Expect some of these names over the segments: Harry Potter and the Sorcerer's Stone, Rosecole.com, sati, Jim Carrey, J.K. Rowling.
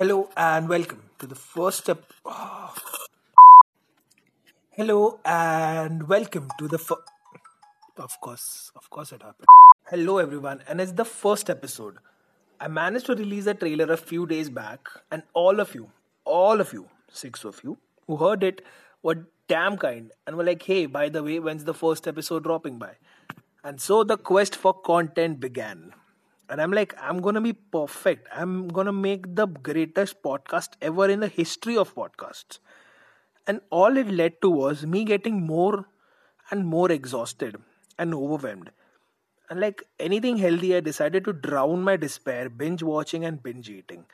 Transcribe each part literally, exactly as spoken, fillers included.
Hello and welcome to the first ep- oh. Hello and welcome to the first... Of course, of course it happened. Hello everyone, and it's the first episode. I managed to release a trailer a few days back, and all of you, all of you, six of you, who heard it were damn kind and were like, hey, by the way, when's the first episode dropping by? And so the quest for content began. And I'm like, I'm going to be perfect. I'm going to make the greatest podcast ever in the history of podcasts. And all it led to was me getting more and more exhausted and overwhelmed. And like anything healthy, I decided to drown my despair, binge watching and binge eating.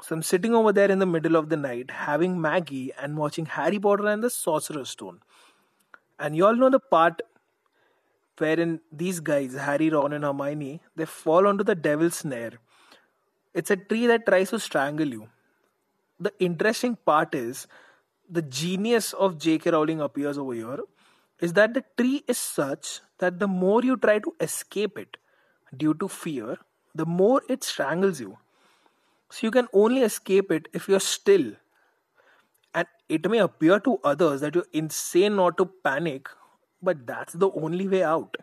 So I'm sitting over there in the middle of the night, having Maggie and watching Harry Potter and the Sorcerer's Stone. And you all know the part wherein these guys, Harry, Ron and Hermione, they fall onto the devil's snare. It's a tree that tries to strangle you. The interesting part is, the genius of J K Rowling appears over here, is that the tree is such that the more you try to escape it due to fear, the more it strangles you. So you can only escape it if you're still. And it may appear to others that you're insane not to panic, but that's the only way out.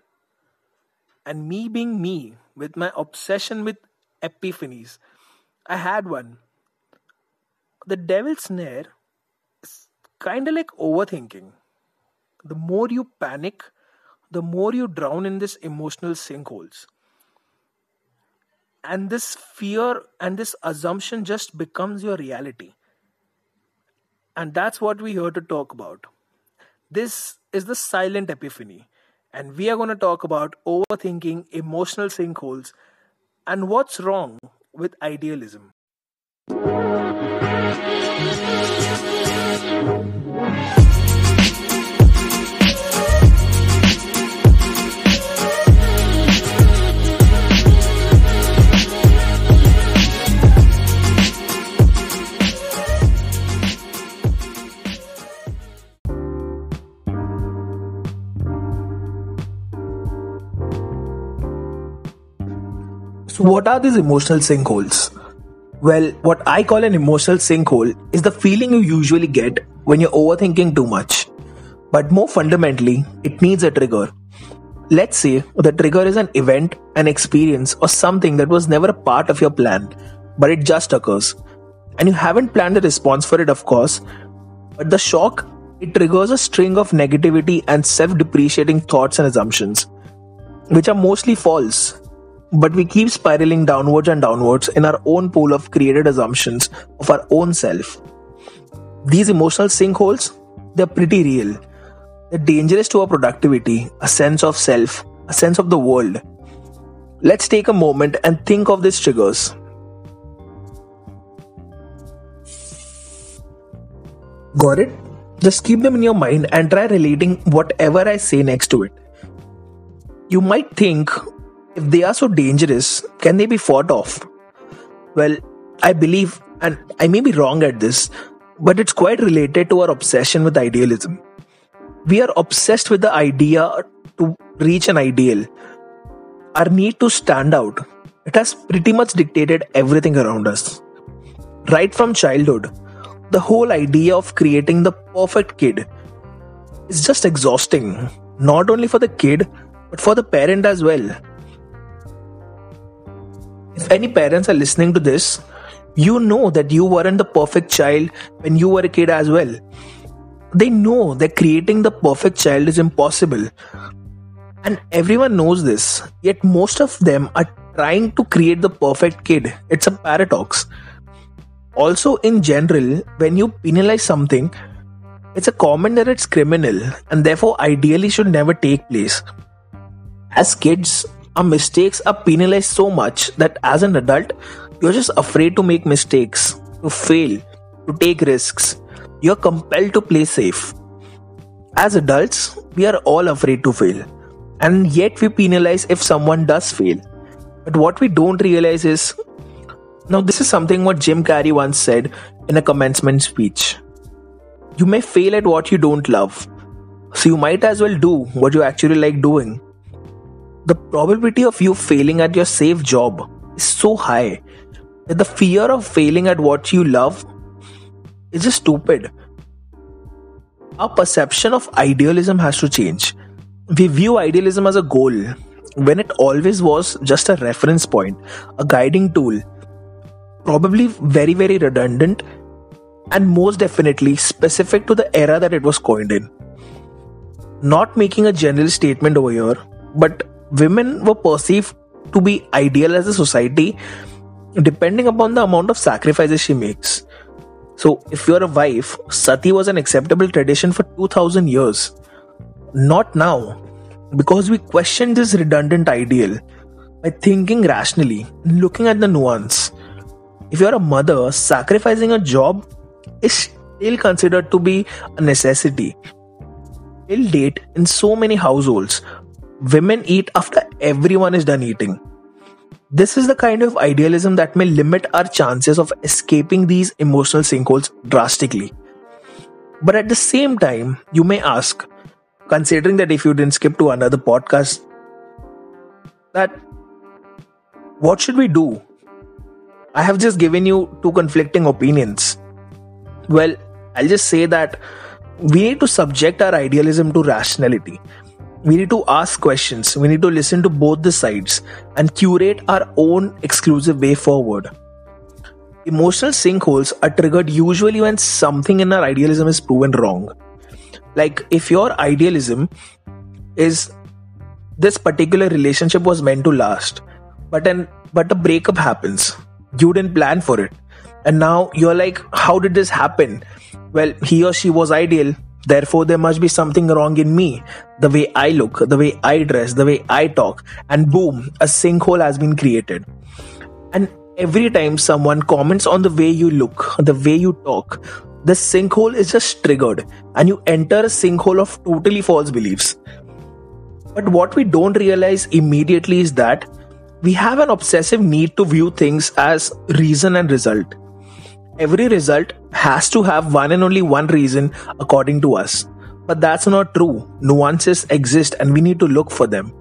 And me being me, with my obsession with epiphanies, I had one. The devil's snare is kind of like overthinking. The more you panic, the more you drown in these emotional sinkholes. And this fear and this assumption just becomes your reality. And that's what we're here to talk about. This is the silent epiphany, and we are going to talk about overthinking, emotional sinkholes, and what's wrong with idealism. So what are these emotional sinkholes? Well, what I call an emotional sinkhole is the feeling you usually get when you're overthinking too much. But more fundamentally, it needs a trigger. Let's say the trigger is an event, an experience, or something that was never a part of your plan, but it just occurs. And you haven't planned the response for it, of course. But the shock, it triggers a string of negativity and self-depreciating thoughts and assumptions, which are mostly false. But we keep spiraling downwards and downwards in our own pool of created assumptions of our own self. These emotional sinkholes, they're pretty real. They're dangerous to our productivity, a sense of self, a sense of the world. Let's take a moment and think of these triggers. Got it? Just keep them in your mind and try relating whatever I say next to it. You might think, if they are so dangerous, can they be fought off? Well, I believe, and I may be wrong at this, but it's quite related to our obsession with idealism. We are obsessed with the idea to reach an ideal, our need to stand out. It has pretty much dictated everything around us. Right from childhood, the whole idea of creating the perfect kid is just exhausting, not only for the kid, but for the parent as well. If any parents are listening to this, you know that you weren't the perfect child when you were a kid as well. They know that creating the perfect child is impossible. And everyone knows this, yet most of them are trying to create the perfect kid. It's a paradox. Also, in general, when you penalize something, it's a comment that it's criminal and therefore ideally should never take place. As kids, our mistakes are penalized so much that as an adult, you're just afraid to make mistakes, to fail, to take risks. You're compelled to play safe. As adults, we are all afraid to fail. And yet we penalize if someone does fail. But what we don't realize is, now this is something what Jim Carrey once said in a commencement speech. You may fail at what you don't love, so you might as well do what you actually like doing. The probability of you failing at your safe job is so high The fear of failing at what you love is just stupid. Our perception of idealism has to change. We view idealism as a goal, when it always was just a reference point, a guiding tool, probably very, very redundant, and most definitely specific to the era that it was coined in. Not making a general statement over here, but women were perceived to be ideal as a society depending upon the amount of sacrifices she makes. So if you're a wife, sati was an acceptable tradition for two thousand years. Not now, because we question this redundant ideal by thinking rationally, looking at the nuance. If you're a mother, sacrificing a job is still considered to be a necessity. Till date, in so many households, women eat after everyone is done eating. This is the kind of idealism that may limit our chances of escaping these emotional sinkholes drastically. But at the same time, you may ask, considering that if you didn't skip to another podcast, that what should we do? I have just given you two conflicting opinions. Well, I'll just say that we need to subject our idealism to rationality. We need to ask questions. We need to listen to both the sides and curate our own exclusive way forward. Emotional sinkholes are triggered usually when something in our idealism is proven wrong. Like if your idealism is this particular relationship was meant to last, but an but a breakup happens. You didn't plan for it. And now you're like, how did this happen? Well, he or she was ideal. Therefore, there must be something wrong in me. The way I look, the way I dress, the way I talk. And boom, a sinkhole has been created. And every time someone comments on the way you look, the way you talk, the sinkhole is just triggered. And you enter a sinkhole of totally false beliefs. But what we don't realize immediately is that we have an obsessive need to view things as reason and result. Every result has to have one and only one reason according to us. But that's not true. Nuances exist and we need to look for them.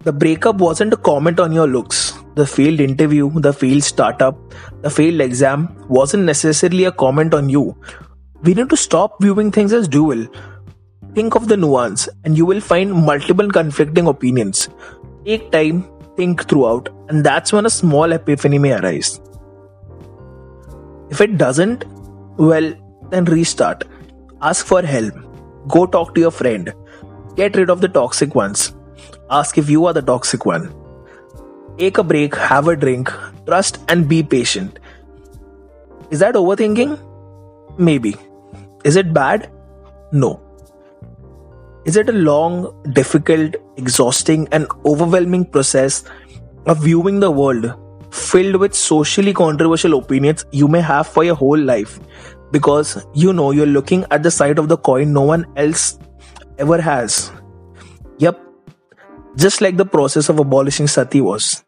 The breakup wasn't a comment on your looks. The failed interview, the failed startup, the failed exam wasn't necessarily a comment on you. We need to stop viewing things as dual. Think of the nuance and you will find multiple conflicting opinions. Take time, think throughout, and that's when a small epiphany may arise. If it doesn't, well, then restart. Ask for help. Go talk to your friend. Get rid of the toxic ones. Ask if you are the toxic one. Take a break, have a drink, trust and be patient. Is that overthinking? Maybe. Is it bad? No. Is it a long, difficult, exhausting and overwhelming process of viewing the world filled with socially controversial opinions you may have for your whole life, because you know you're looking at the side of the coin no one else ever has? Yep, just like the process of abolishing sati was.